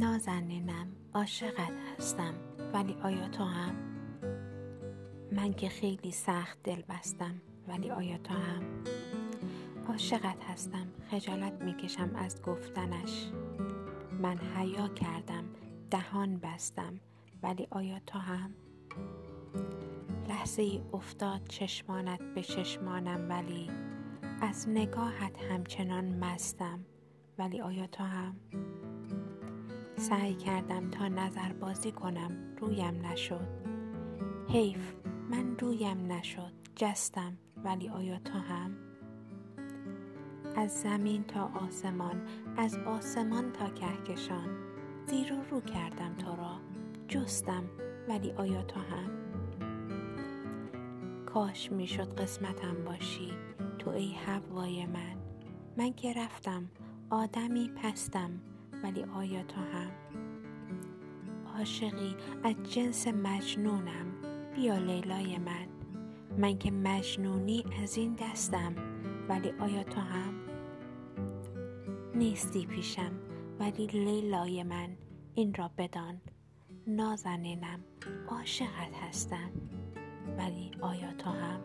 نازنینم عاشقت هستم، ولی آیا تو هم؟ من که خیلی سخت دل بستم، ولی آیا تو هم؟ عاشقت هستم، خجالت میکشم از گفتنش. من حیا کردم، دهان بستم، ولی آیا تو هم؟ لحظه ای افتاد چشمانت به چشمانم، ولی از نگاهت همچنان مستم، ولی آیا تو هم؟ سعی کردم تا نظر بازی کنم، رویم نشد. حیف، من رویم نشد، جستم، ولی آیا تو هم؟ از زمین تا آسمان، از آسمان تا کهکشان، زیر و رو کردم تو را، جستم، ولی آیا تو هم؟ کاش میشد قسمتم باشی تو ای هوای من. من که رفتم آدمی پستم، ولی آیا تو هم؟ عاشقی از جنس مجنونم، بیا لیلای من. من که مجنونی از این دستم، ولی آیا تو هم؟ نیستی پیشم، ولی لیلای من این را بدان، نازنینم عاشقت هستم، ولی آیا تو هم؟